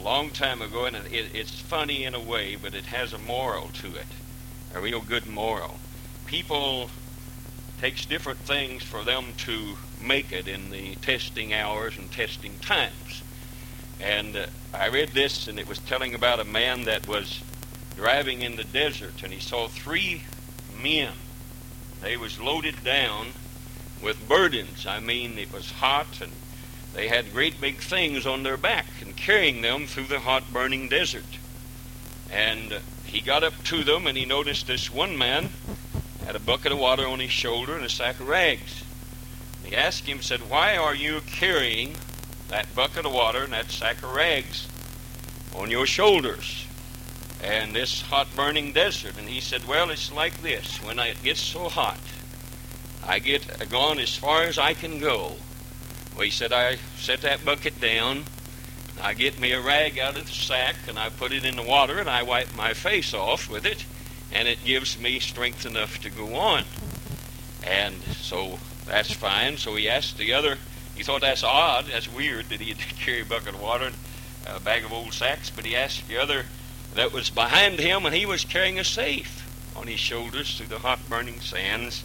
a long time ago, and it's funny in a way, but it has a moral to it, a real good moral. People takes different things for them to make it in the testing hours and testing times. And I read this, and it was telling about a man that was driving in the desert, and he saw three men. They was loaded down with burdens. I mean, it was hot, and they had great big things on their back and carrying them through the hot burning desert. And he got up to them, and he noticed this one man had a bucket of water on his shoulder and a sack of rags. And he asked him, said, "Why are you carrying that bucket of water and that sack of rags on your shoulders and this hot burning desert?" And he said, "Well, it's like this. When it gets so hot, I get gone as far as I can go." Well, he said, "I set that bucket down, I get me a rag out of the sack, and I put it in the water, and I wipe my face off with it, and it gives me strength enough to go on." And so that's fine. So he asked the other, he thought that's odd, that's weird that he had to carry a bucket of water and a bag of old sacks, but he asked the other that was behind him, and he was carrying a safe on his shoulders through the hot burning sands,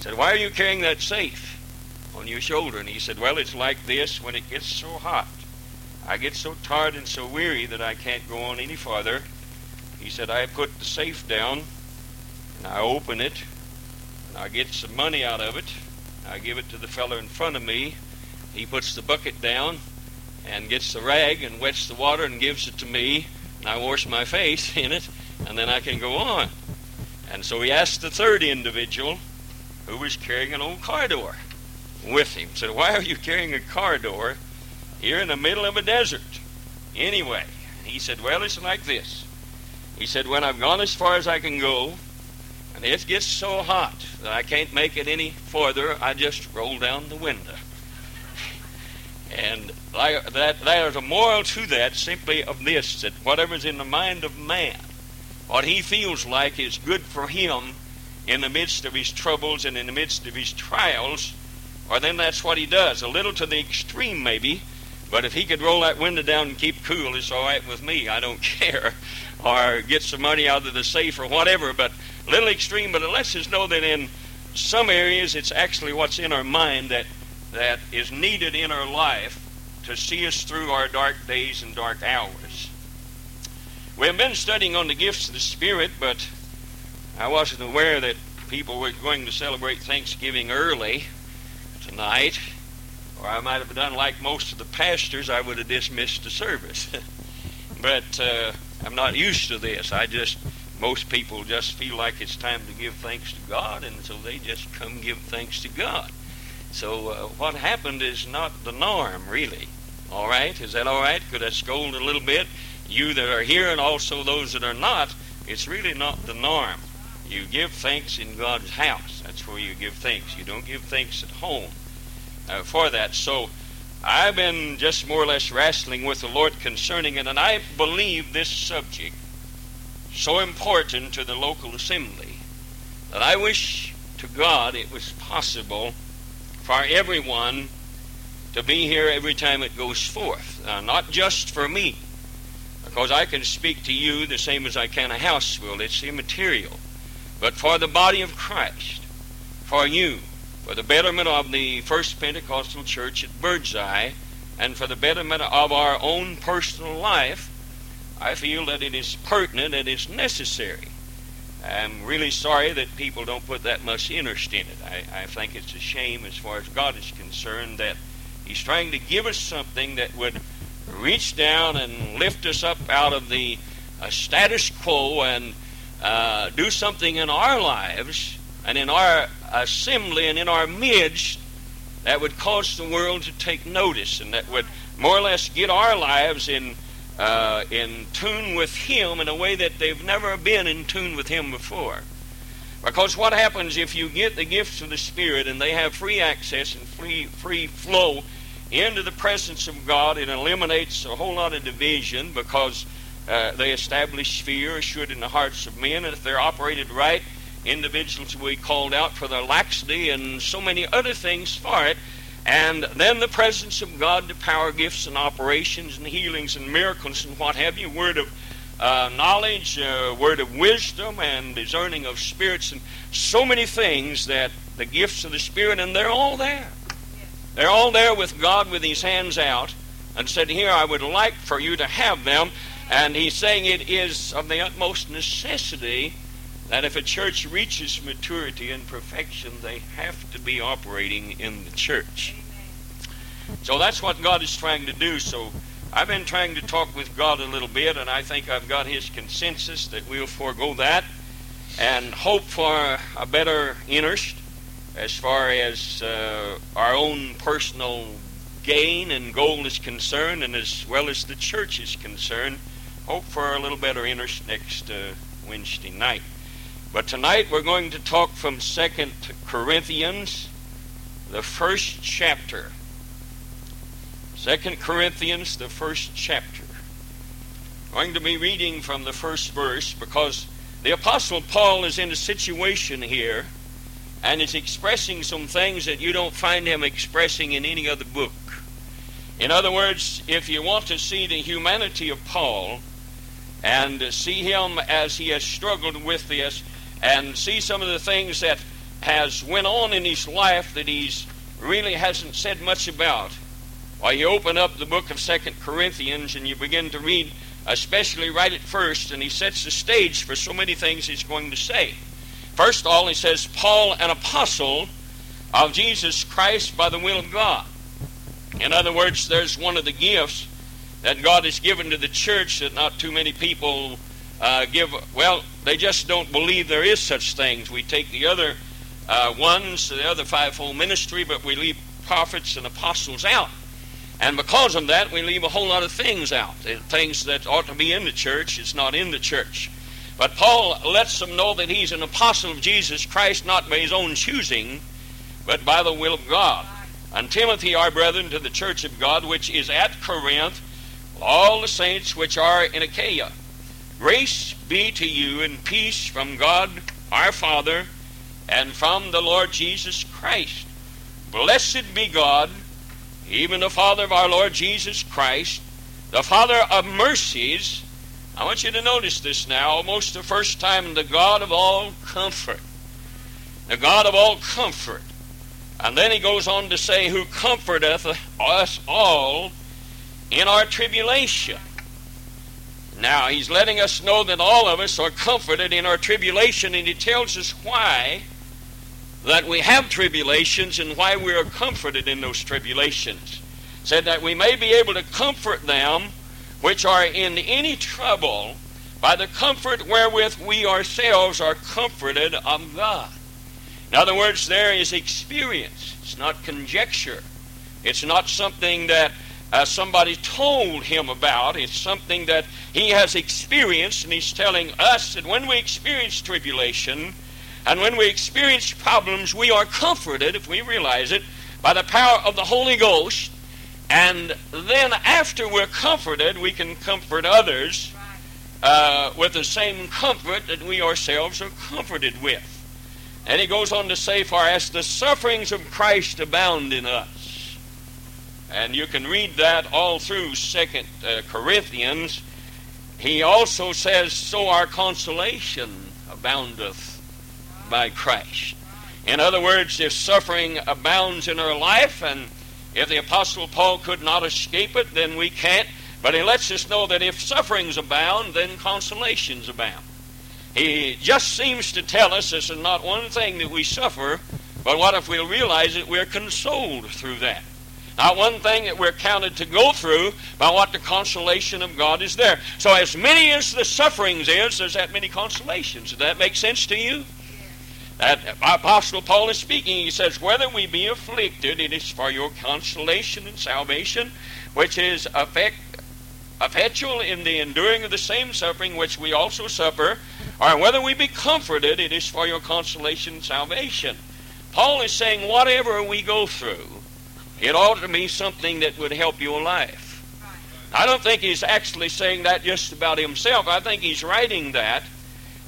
said, "Why are you carrying that safe on your shoulder?" And he said, "Well, it's like this. When it gets so hot, I get so tired and so weary that I can't go on any farther." He said, "I put the safe down, and I open it, and I get some money out of it. I give it to the fellow in front of me. He puts the bucket down and gets the rag and wets the water and gives it to me, and I wash my face in it, and then I can go on." And so he asked the third individual, who was carrying an old car door with him, said, "Why are you carrying a car door here in the middle of a desert anyway?" He said, "Well, it's like this." He said, "When I've gone as far as I can go, and it gets so hot that I can't make it any farther, I just roll down the window." And there's a moral to that, simply of this, that whatever's in the mind of man, what he feels like is good for him in the midst of his troubles and in the midst of his trials, or then that's what he does, a little to the extreme maybe, but if he could roll that window down and keep cool, it's all right with me, I don't care, or get some money out of the safe or whatever, but a little extreme. But it lets us know that in some areas it's actually what's in our mind that is needed in our life to see us through our dark days and dark hours. We have been studying on the gifts of the Spirit, but I wasn't aware that people were going to celebrate Thanksgiving early tonight, or I might have done like most of the pastors, I would have dismissed the service. But I'm not used to this. Most people just feel like it's time to give thanks to God, and so they just come give thanks to God. So what happened is not the norm, really. All right? Is that all right? Could I scold a little bit? You that are here and also those that are not, it's really not the norm. You give thanks in God's house. That's where you give thanks. You don't give thanks at home for that. So I've been just more or less wrestling with the Lord concerning it, and I believe this subject so important to the local assembly that I wish to God it was possible for everyone to be here every time it goes forth. Not just for me, because I can speak to you the same as I can a house will. It's immaterial. But for the body of Christ, for you, for the betterment of the First Pentecostal Church at Birdseye, and for the betterment of our own personal life, I feel that it is pertinent and it's necessary. I'm really sorry that people don't put that much interest in it. I think it's a shame as far as God is concerned that He's trying to give us something that would reach down and lift us up out of the status quo and do something in our lives and in our assembly and in our midst that would cause the world to take notice and that would more or less get our lives in tune with Him in a way that they've never been in tune with Him before. Because what happens if you get the gifts of the Spirit and they have free access and free flow into the presence of God? It eliminates a whole lot of division, because they establish fear, assured in the hearts of men, and if they're operated right, individuals will be called out for their laxity and so many other things for it. And then the presence of God, the power gifts and operations and healings and miracles and what have you, word of knowledge, word of wisdom and discerning of spirits and so many things, that the gifts of the Spirit, and they're all there. They're all there with God with his hands out, and said, here, I would like for you to have them. And he's saying it is of the utmost necessity that if a church reaches maturity and perfection, they have to be operating in the church. So that's what God is trying to do. So I've been trying to talk with God a little bit, and I think I've got his consensus that we'll forego that and hope for a better interest as far as our own personal gain and goal is concerned, and as well as the church is concerned. Hope for a little better interest next Wednesday night. But tonight we're going to talk from 2 Corinthians, the first chapter. 2 Corinthians, the first chapter. I'm going to be reading from the first verse, because the Apostle Paul is in a situation here, and is expressing some things that you don't find him expressing in any other book. In other words, if you want to see the humanity of Paul, and see him as he has struggled with this, and see some of the things that has went on in his life that he's really hasn't said much about, well, you open up the book of 2 Corinthians and you begin to read, especially right at first, and he sets the stage for so many things he's going to say. First of all, he says, Paul, an apostle of Jesus Christ by the will of God. In other words, there's one of the gifts that God has given to the church that not too many people give. Well, they just don't believe there is such things. We take the other ones, the other fivefold ministry, but we leave prophets and apostles out. And because of that, we leave a whole lot of things out. Things that ought to be in the church is not in the church. But Paul lets them know that he's an apostle of Jesus Christ, not by his own choosing, but by the will of God. And Timothy, our brethren, to the church of God, which is at Corinth, all the saints which are in Achaia. Grace be to you and peace from God our Father and from the Lord Jesus Christ. Blessed be God, even the Father of our Lord Jesus Christ, the Father of mercies. I want you to notice this now, almost the first time, the God of all comfort. The God of all comfort. And then he goes on to say, who comforteth us all in our tribulation. Now, he's letting us know that all of us are comforted in our tribulation, and he tells us why that we have tribulations and why we are comforted in those tribulations. Said that we may be able to comfort them which are in any trouble by the comfort wherewith we ourselves are comforted of God. In other words, there is experience. It's not conjecture. It's not something that somebody told him about. It's something that he has experienced, and he's telling us that when we experience tribulation and when we experience problems, we are comforted, if we realize it, by the power of the Holy Ghost. And then after we're comforted, we can comfort others with the same comfort that we ourselves are comforted with. And he goes on to say, for as the sufferings of Christ abound in us. And you can read that all through 2 Corinthians. He also says, so our consolation aboundeth by Christ. In other words, if suffering abounds in our life, and if the Apostle Paul could not escape it, then we can't. But he lets us know that if sufferings abound, then consolations abound. He just seems to tell us this is not one thing that we suffer, but what if we'll realize that we're consoled through that? Not one thing that we're counted to go through, but what the consolation of God is there. So as many as the sufferings is, there's that many consolations. Does that make sense to you? That Apostle Paul is speaking. He says, whether we be afflicted, it is for your consolation and salvation, which is effectual in the enduring of the same suffering which we also suffer, or whether we be comforted, it is for your consolation and salvation. Paul is saying whatever we go through, it ought to be something that would help your life. I don't think he's actually saying that just about himself. I think he's writing that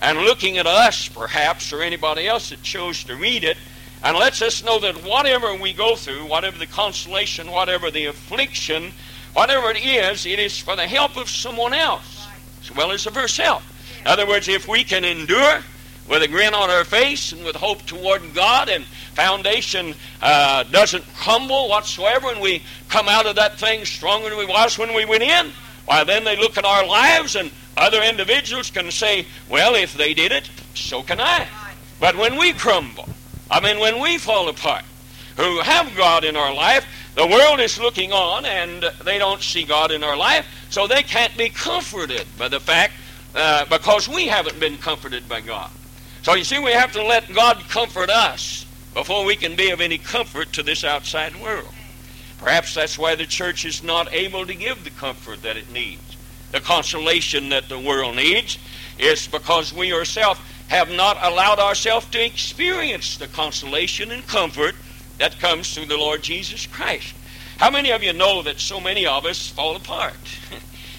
and looking at us, perhaps, or anybody else that chose to read it, and lets us know that whatever we go through, whatever the consolation, whatever the affliction, whatever it is for the help of someone else as well as of herself. In other words, if we can endure with a grin on our face and with hope toward God, and foundation doesn't crumble whatsoever, and we come out of that thing stronger than we was when we went in, why, then they look at our lives and other individuals can say, well, if they did it, so can I. But when we crumble, I mean when we fall apart, who have God in our life, the world is looking on and they don't see God in our life, so they can't be comforted by the fact because we haven't been comforted by God. So you see, we have to let God comfort us before we can be of any comfort to this outside world. Perhaps that's why the church is not able to give the comfort that it needs, the consolation that the world needs. It's because we ourselves have not allowed ourselves to experience the consolation and comfort that comes through the Lord Jesus Christ. How many of you know that so many of us fall apart?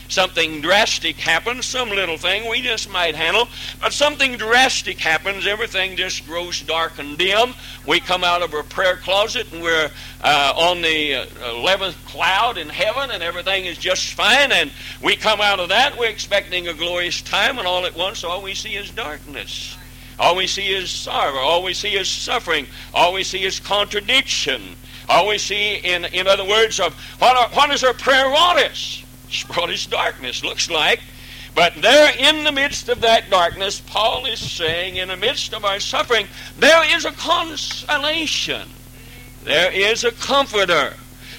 Something drastic happens, some little thing we just might handle, but something drastic happens, everything just grows dark and dim. We come out of our prayer closet and we're on the 11th cloud in heaven and everything is just fine, and we come out of that, we're expecting a glorious time, and all at once all we see is darkness. All we see is sorrow, all we see is suffering, all we see is contradiction, all we see, in other words, of what is our prayer want us? It's brought us darkness, looks like. But there in the midst of that darkness, Paul is saying, in the midst of our suffering, there is a consolation. There is a comforter.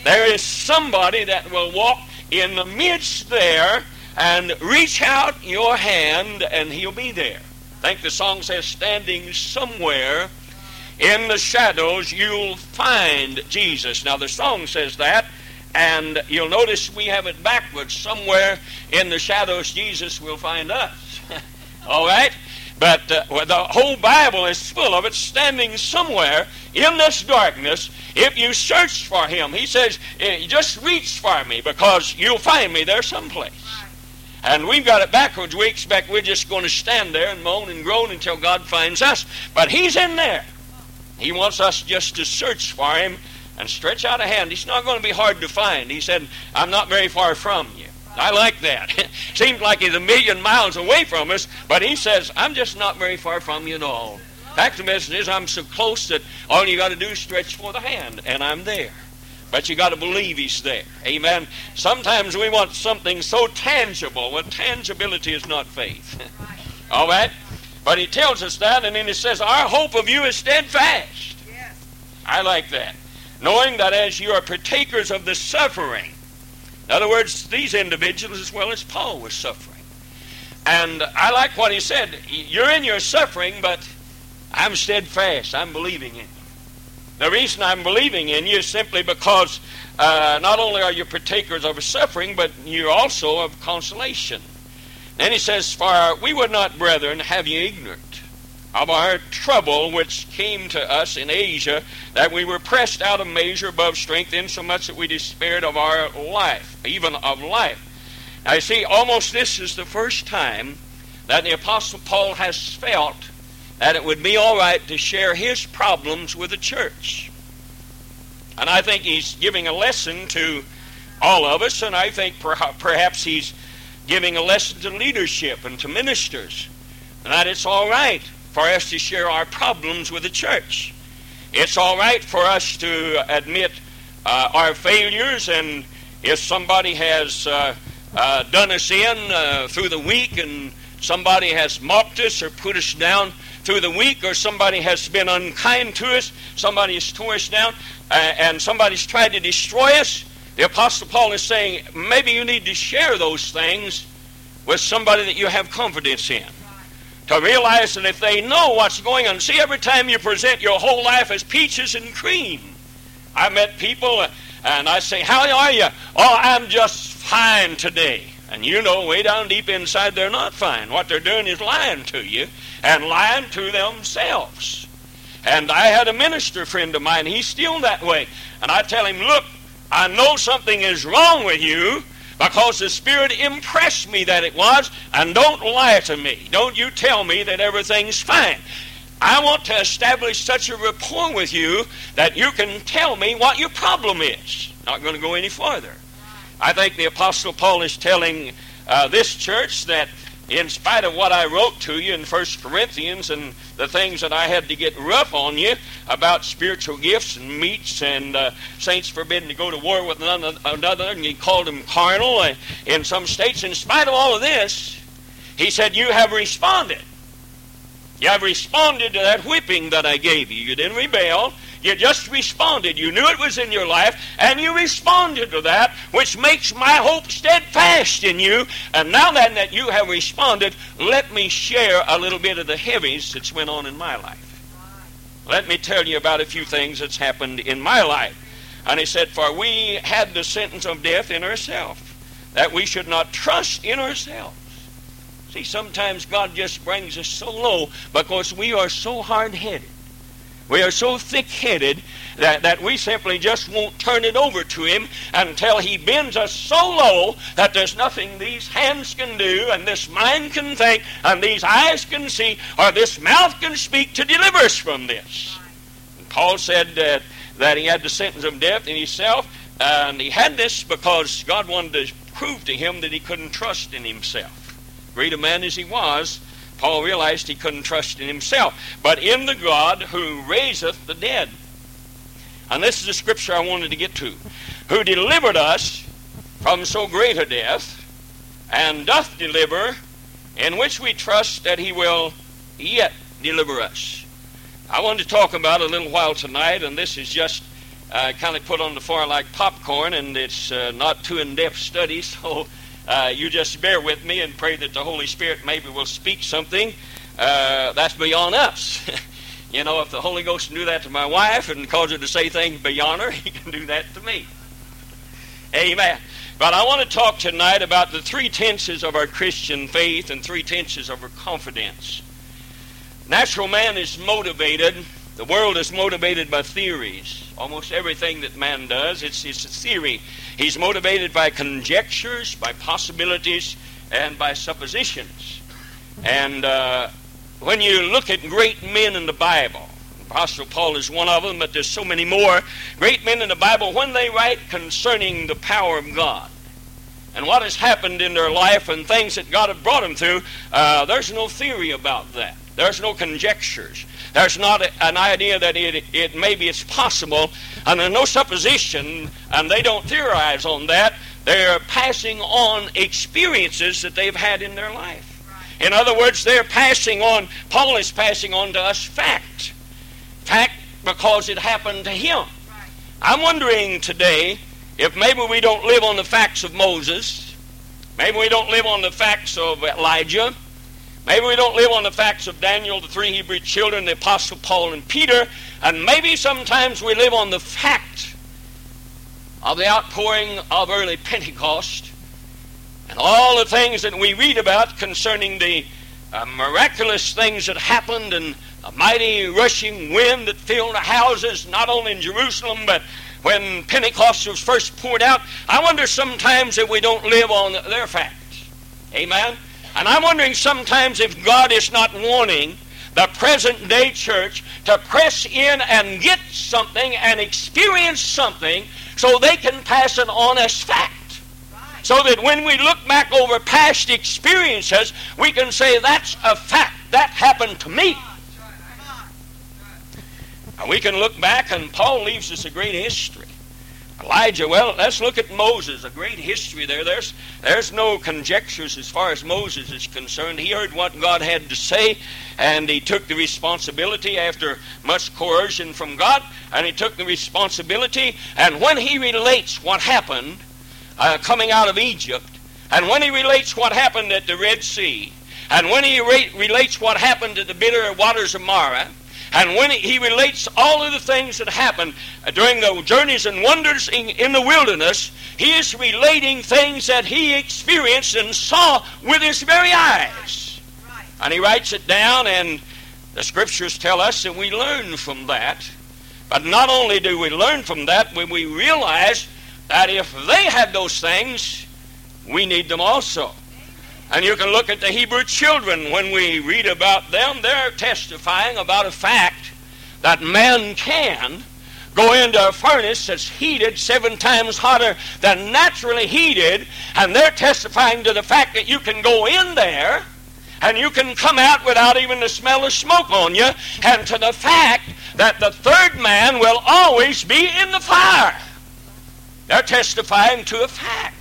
There is somebody that will walk in the midst there and reach out your hand and he'll be there. I think the song says, standing somewhere in the shadows, you'll find Jesus. Now the song says that. And you'll notice we have it backwards. Somewhere in the shadows, Jesus will find us. All right? But the whole Bible is full of it, standing somewhere in this darkness. If you search for him, he says, just reach for me because you'll find me there someplace. And we've got it backwards. We expect we're just going to stand there and moan and groan until God finds us. But he's in there. He wants us just to search for him and stretch out a hand. He's not going to be hard to find. He said, I'm not very far from you. I like that. Seems like he's a million miles away from us, but he says, I'm just not very far from you at all. In fact, the message is, I'm so close that all you got to do is stretch forth a hand, and I'm there. But you got to believe he's there. Amen. Sometimes we want something so tangible. Well, tangibility is not faith. All right? But he tells us that, and then he says, our hope of you is steadfast. Yes. I like that. Knowing that as you are partakers of the suffering, in other words, these individuals as well as Paul was suffering. And I like what he said, you're in your suffering, but I'm steadfast, I'm believing in you. The reason I'm believing in you is simply because not only are you partakers of suffering, but you're also of consolation. Then he says, for we would not, brethren, have you ignorant of our trouble which came to us in Asia, that we were pressed out of measure above strength, insomuch that we despaired of our life, even of life. Now you see, almost this is the first time that the Apostle Paul has felt that it would be all right to share his problems with the church. And I think he's giving a lesson to all of us, and I think perhaps he's giving a lesson to leadership and to ministers, and that it's all right for us to share our problems with the church. It's all right for us to admit our failures, and if somebody has done us in through the week, and somebody has mocked us or put us down through the week, or somebody has been unkind to us, somebody has tore us down, and somebody's tried to destroy us, the Apostle Paul is saying, maybe you need to share those things with somebody that you have confidence in. To realize that if they know what's going on. See, every time you present your whole life as peaches and cream. I met people and I say, how are you? Oh, I'm just fine today. And you know, way down deep inside, they're not fine. What they're doing is lying to you and lying to themselves. And I had a minister friend of mine. He's still that way. And I tell him, look, I know something is wrong with you, because the Spirit impressed me that it was, and don't lie to me. Don't you tell me that everything's fine. I want to establish such a rapport with you that you can tell me what your problem is. Not going to go any farther. I think the Apostle Paul is telling this church that in spite of what I wrote to you in 1 Corinthians and the things that I had to get rough on you about spiritual gifts and meats and saints forbidden to go to war with one another, and he called them carnal in some states. In spite of all of this, he said, you have responded. You have responded to that whipping that I gave you. You didn't rebel. You just responded. You knew it was in your life, and you responded to that, which makes my hope steadfast in you. And now then that you have responded, let me share a little bit of the heaviness that's went on in my life. Let me tell you about a few things that's happened in my life. And he said, for we had the sentence of death in ourselves, that we should not trust in ourselves. See, sometimes God just brings us so low because we are so hard-headed. We are so thick-headed that we simply just won't turn it over to him until he bends us so low that there's nothing these hands can do and this mind can think and these eyes can see or this mouth can speak to deliver us from this. And Paul said that he had the sentence of death in himself, and he had this because God wanted to prove to him that he couldn't trust in himself. Great a man as he was, Paul realized he couldn't trust in himself, but in the God who raiseth the dead. And this is the scripture I wanted to get to. Who delivered us from so great a death, and doth deliver, in which we trust that he will yet deliver us. I wanted to talk about it a little while tonight, and this is just kind of put on the fire like popcorn, and it's not too in-depth study, so... you just bear with me and pray that the Holy Spirit maybe will speak something that's beyond us. You know, if the Holy Ghost can do that to my wife and cause her to say things beyond her, he can do that to me. Amen. But I want to talk tonight about the three tenses of our Christian faith and three tenses of our confidence. Natural man is motivated. The world is motivated by theories. Almost everything that man does, it's a theory. He's motivated by conjectures, by possibilities, and by suppositions. And when you look at great men in the Bible, Apostle Paul is one of them, but there's so many more. Great men in the Bible, when they write concerning the power of God and what has happened in their life and things that God has brought them through, there's no theory about that. There's no conjectures. There's not an idea that it maybe it's possible, and there's no supposition, and they don't theorize on that. They're passing on experiences that they've had in their life. In other words, they're passing on, Paul is passing on to us fact. Fact because it happened to him. I'm wondering today if maybe we don't live on the facts of Moses, maybe we don't live on the facts of Elijah, maybe we don't live on the facts of Daniel, the three Hebrew children, the Apostle Paul and Peter, and maybe sometimes we live on the fact of the outpouring of early Pentecost and all the things that we read about concerning the miraculous things that happened and a mighty rushing wind that filled the houses, not only in Jerusalem, but when Pentecost was first poured out. I wonder sometimes if we don't live on their facts. Amen? And I'm wondering sometimes if God is not wanting the present-day church to press in and get something and experience something so they can pass it on as fact. So that when we look back over past experiences, we can say, that's a fact. That happened to me. And we can look back, and Paul leaves us a great history. Elijah, well, let's look at Moses, a great history there. There's no conjectures as far as Moses is concerned. He heard what God had to say, and he took the responsibility after much coercion from God, and he took the responsibility. And when he relates what happened coming out of Egypt, and when he relates what happened at the Red Sea, and when he relates what happened at the bitter waters of Marah, and when he relates all of the things that happened during the journeys and wonders in the wilderness, he is relating things that he experienced and saw with his very eyes. And he writes it down, and the scriptures tell us that we learn from that. But not only do we learn from that, when we realize that if they had those things, we need them also. And you can look at the Hebrew children. When we read about them, they're testifying about a fact that man can go into a furnace that's heated 7 times hotter than naturally heated, and they're testifying to the fact that you can go in there and you can come out without even the smell of smoke on you, and to the fact that the third man will always be in the fire. They're testifying to a fact.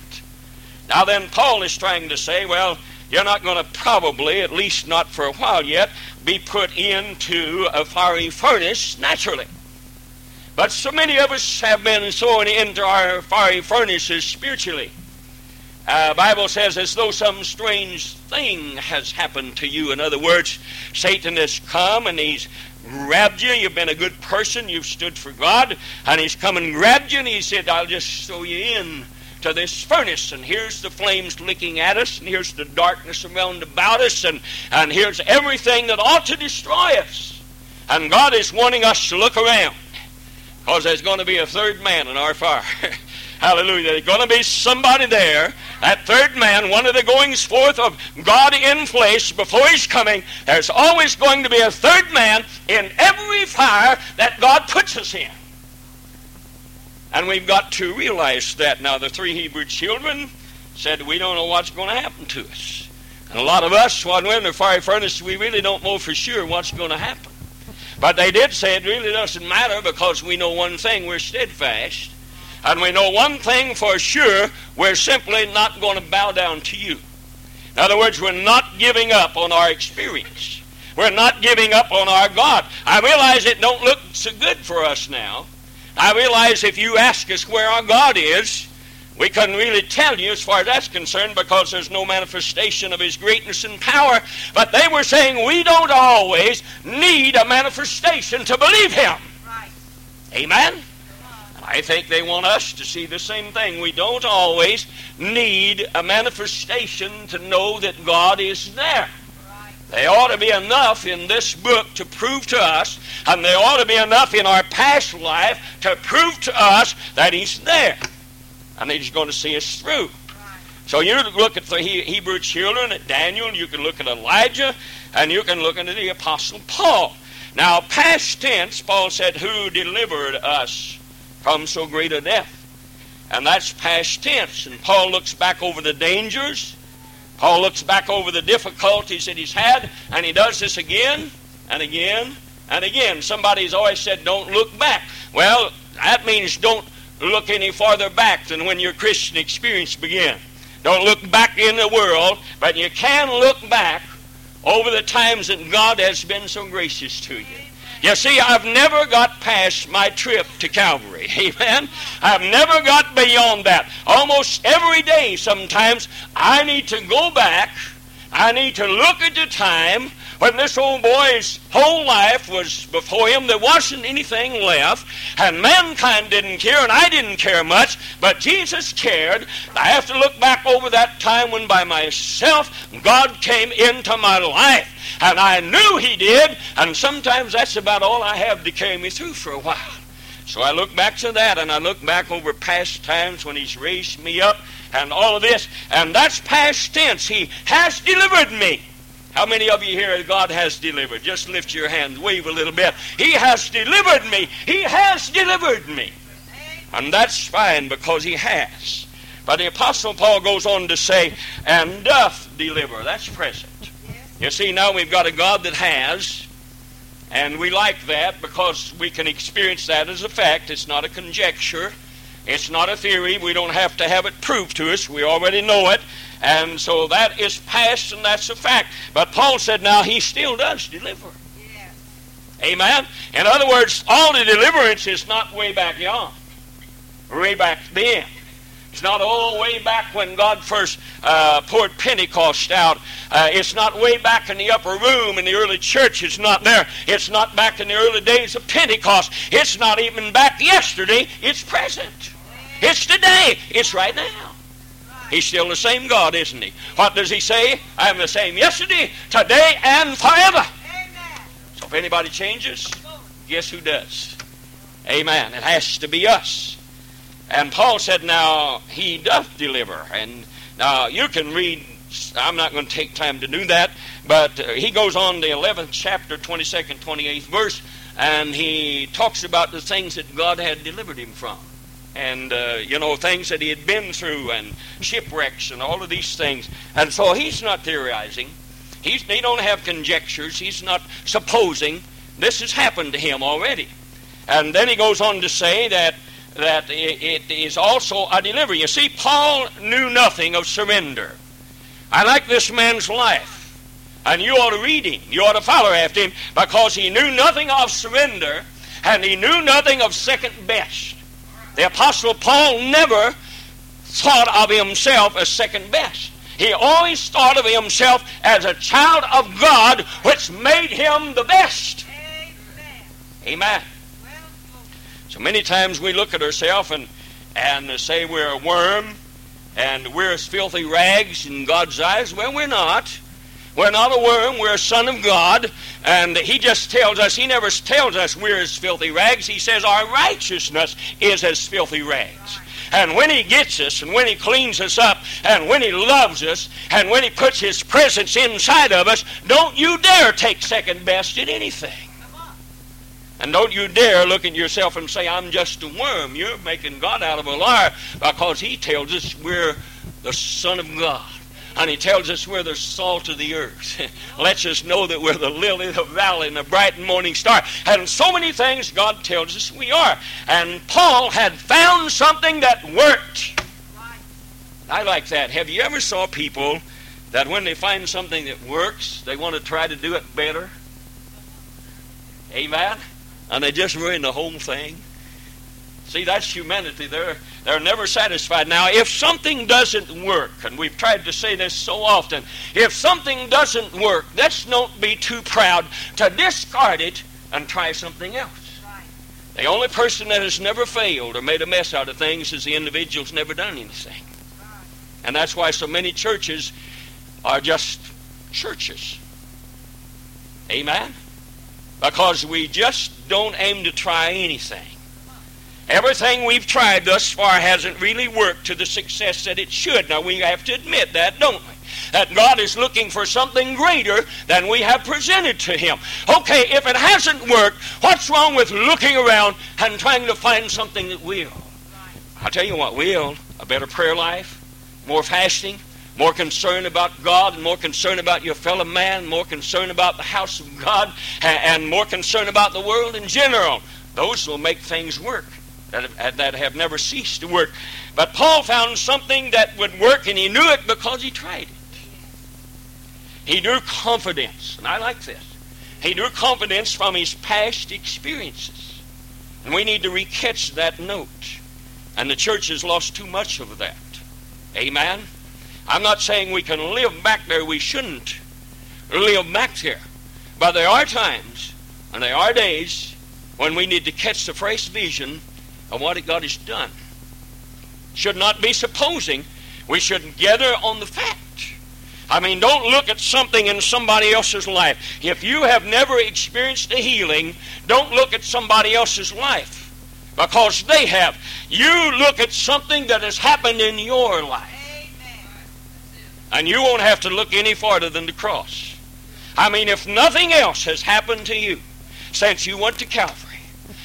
Now then, Paul is trying to say, well, you're not going to probably, at least not for a while yet, be put into a fiery furnace naturally. But so many of us have been thrown into our fiery furnaces spiritually. The Bible says, as though some strange thing has happened to you. In other words, Satan has come and he's grabbed you. You've been a good person. You've stood for God. And he's come and grabbed you, and he said, I'll just throw you in to this furnace, and here's the flames licking at us, and here's the darkness around about us, and here's everything that ought to destroy us. And God is wanting us to look around, because there's going to be a third man in our fire. Hallelujah. There's going to be somebody there. That third man, one of the goings forth of God in flesh before His coming, there's always going to be a third man in every fire that God puts us in. And we've got to realize that. Now, the 3 Hebrew children said, we don't know what's going to happen to us. And a lot of us, when we're in the fiery furnace, we really don't know for sure what's going to happen. But they did say it really doesn't matter, because we know one thing, we're steadfast. And we know one thing for sure, we're simply not going to bow down to you. In other words, we're not giving up on our experience. We're not giving up on our God. I realize it don't look so good for us now. I realize if you ask us where our God is, we couldn't really tell you as far as that's concerned, because there's no manifestation of His greatness and power. But they were saying we don't always need a manifestation to believe Him. Right. Amen? I think they want us to see the same thing. We don't always need a manifestation to know that God is there. They ought to be enough in this book to prove to us, and they ought to be enough in our past life to prove to us that He's there, and He's going to see us through. So you look at the Hebrew children, at Daniel, you can look at Elijah, and you can look at the Apostle Paul. Now, past tense, Paul said, who delivered us from so great a death? And that's past tense. And Paul looks back over the dangers. Paul looks back over the difficulties that he's had, and he does this again and again and again. Somebody's always said, don't look back. Well, that means don't look any farther back than when your Christian experience began. Don't look back in the world, but you can look back over the times that God has been so gracious to you. You see, I've never got past my trip to Calvary, amen? I've never got beyond that. Almost every day sometimes I need to go back. I need to look at the time when this old boy's whole life was before him. There wasn't anything left, and mankind didn't care, and I didn't care much, but Jesus cared. I have to look back over that time when by myself God came into my life, and I knew He did, and sometimes that's about all I have to carry me through for a while. So I look back to that, and I look back over past times when He's raised me up and all of this, and that's past tense. He has delivered me. How many of you here God has delivered? Just lift your hand, wave a little bit. He has delivered me. He has delivered me. And that's fine, because He has. But the Apostle Paul goes on to say, and doth deliver. That's present. You see, now we've got a God that has, and we like that because we can experience that as a fact. It's not a conjecture. It's not a theory. We don't have to have it proved to us. We already know it. And so that is past, and that's a fact. But Paul said, now He still does deliver. Yes. Amen? In other words, all the deliverance is not way back yonder, way back then. It's not all the way back when God first poured Pentecost out. It's not way back in the upper room in the early church. It's not there. It's not back in the early days of Pentecost. It's not even back yesterday. It's present. It's today. It's right now. He's still the same God, isn't He? What does He say? I am the same yesterday, today, and forever. Amen. So if anybody changes, guess who does? Amen. It has to be us. And Paul said, now He doth deliver. And now you can read I'm not going to take time to do that, but he goes on the 11th chapter, 22nd, 28th verse, and he talks about the things that God had delivered him from, and, things that he had been through, and shipwrecks, and all of these things. And so he's not theorizing. He don't have conjectures. He's not supposing. This has happened to him already. And then he goes on to say that it is also a delivery. You see, Paul knew nothing of surrender. I like this man's life. And you ought to read him. You ought to follow after him, because he knew nothing of surrender, and he knew nothing of second best. The Apostle Paul never thought of himself as second best. He always thought of himself as a child of God, which made him the best. Amen. So many times we look at ourselves and say we're a worm, and we're as filthy rags in God's eyes. Well, we're not. We're not a worm. We're a son of God. And he just tells us, he never tells us we're as filthy rags. He says our righteousness is as filthy rags. And when he gets us, and when he cleans us up, and when he loves us, and when he puts his presence inside of us, don't you dare take second best at anything. And don't you dare look at yourself and say, I'm just a worm. You're making God out of a liar, because he tells us we're the Son of God. And he tells us we're the salt of the earth. Lets us know that we're the lily of the valley and the bright morning star. And so many things God tells us we are. And Paul had found something that worked. I like that. Have you ever saw people that when they find something that works, they want to try to do it better? Amen? And they just ruin the whole thing. See, that's humanity. They're never satisfied. Now, if something doesn't work, and we've tried to say this so often, if something doesn't work, let's not be too proud to discard it and try something else. Right. The only person that has never failed or made a mess out of things is the individual's never done anything. Right. And that's why so many churches are just churches. Amen? Because we just don't aim to try anything. Everything we've tried thus far hasn't really worked to the success that it should. Now, we have to admit that, don't we? That God is looking for something greater than we have presented to him. Okay, if it hasn't worked, what's wrong with looking around and trying to find something that will? I'll tell you what will. A better prayer life, more fasting, more concern about God, and more concern about your fellow man, more concern about the house of God, and more concern about the world in general. Those will make things work that have never ceased to work. But Paul found something that would work, and he knew it because he tried it. He drew confidence, and I like this. He drew confidence from his past experiences. And we need to re-catch that note. And the church has lost too much of that. Amen? I'm not saying we can live back there. We shouldn't live back there. But there are times, and there are days, when we need to catch the fresh vision of what God has done. Should not be supposing. We should gather on the fact. I mean, don't look at something in somebody else's life. If you have never experienced a healing, don't look at somebody else's life, because they have. You look at something that has happened in your life. And you won't have to look any farther than the cross. I mean, if nothing else has happened to you since you went to Calvary,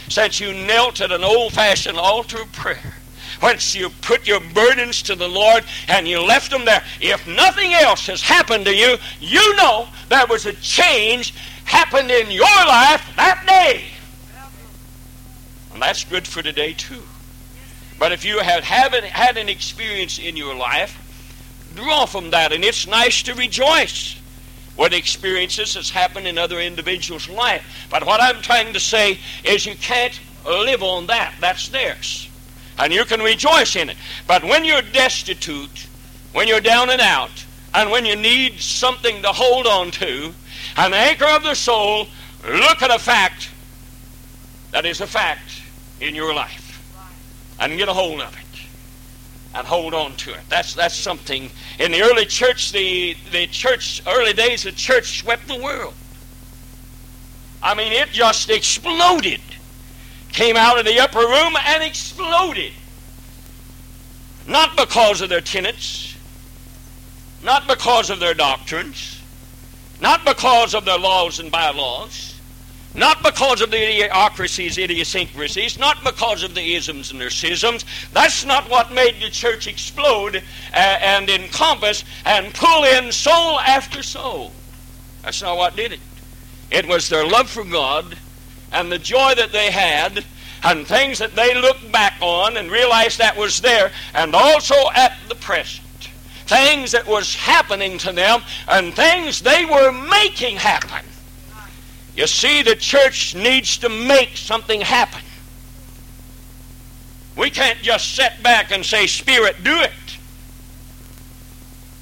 since you knelt at an old-fashioned altar of prayer, once you put your burdens to the Lord and you left them there, if nothing else has happened to you, you know there was a change happened in your life that day. And that's good for today too. But if you haven't had an experience in your life, draw from that. And it's nice to rejoice with experiences that's happened in other individuals' life. But what I'm trying to say is you can't live on that. That's theirs. And you can rejoice in it. But when you're destitute, when you're down and out, and when you need something to hold on to, an anchor of the soul, look at a fact that is a fact in your life. And get a hold of it. And hold on to it. That's something. In the early church, early days of church swept the world. I mean, it just exploded. Came out of the upper room and exploded. Not because of their tenets. not because of their doctrines, not because of their laws and bylaws, not because of the idiosyncrasies, not because of the isms and their schisms. That's not what made the church explode and encompass and pull in soul after soul. That's not what did it. It was their love for God and the joy that they had and things that they looked back on and realized that was there, and also at the present. Things that was happening to them and things they were making happen. You see, the church needs to make something happen. We can't just sit back and say, Spirit, do it.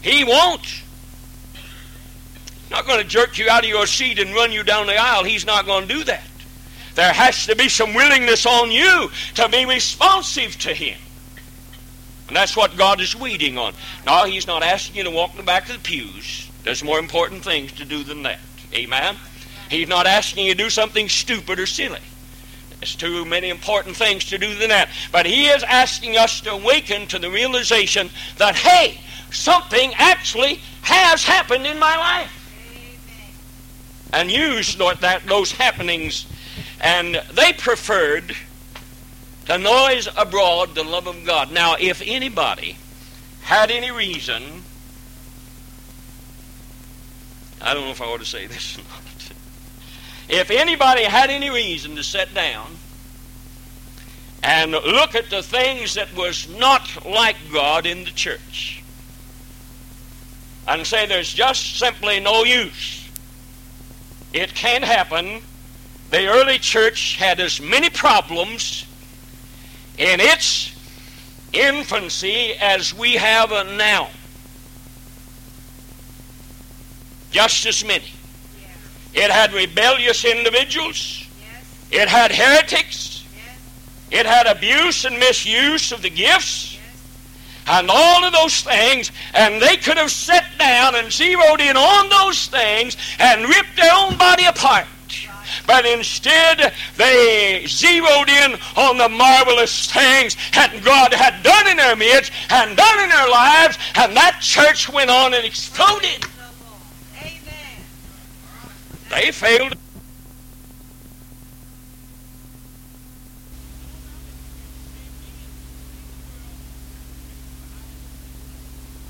He won't. He's not going to jerk you out of your seat and run you down the aisle. He's not going to do that. There has to be some willingness on you to be responsive to Him. And that's what God is waiting on. No, He's not asking you to walk in the back of the pews. There's more important things to do than that. Amen? He's not asking you to do something stupid or silly. There's too many important things to do than that. But He is asking us to awaken to the realization that, hey, something actually has happened in my life. And use those happenings. And they preferred the noise abroad, the love of God. Now, if anybody had any reason, I don't know if I ought to say this or not. If anybody had any reason to sit down and look at the things that was not like God in the church and say there's just simply no use, it can't happen, the early church had as many problems in its infancy as we have now. Just as many. Yes. It had rebellious individuals. Yes. It had heretics. Yes. It had abuse and misuse of the gifts. Yes. And all of those things. And they could have sat down and zeroed in on those things and ripped their own body apart. But instead, they zeroed in on the marvelous things that God had done in their midst and done in their lives, and that church went on and exploded. Amen. They failed.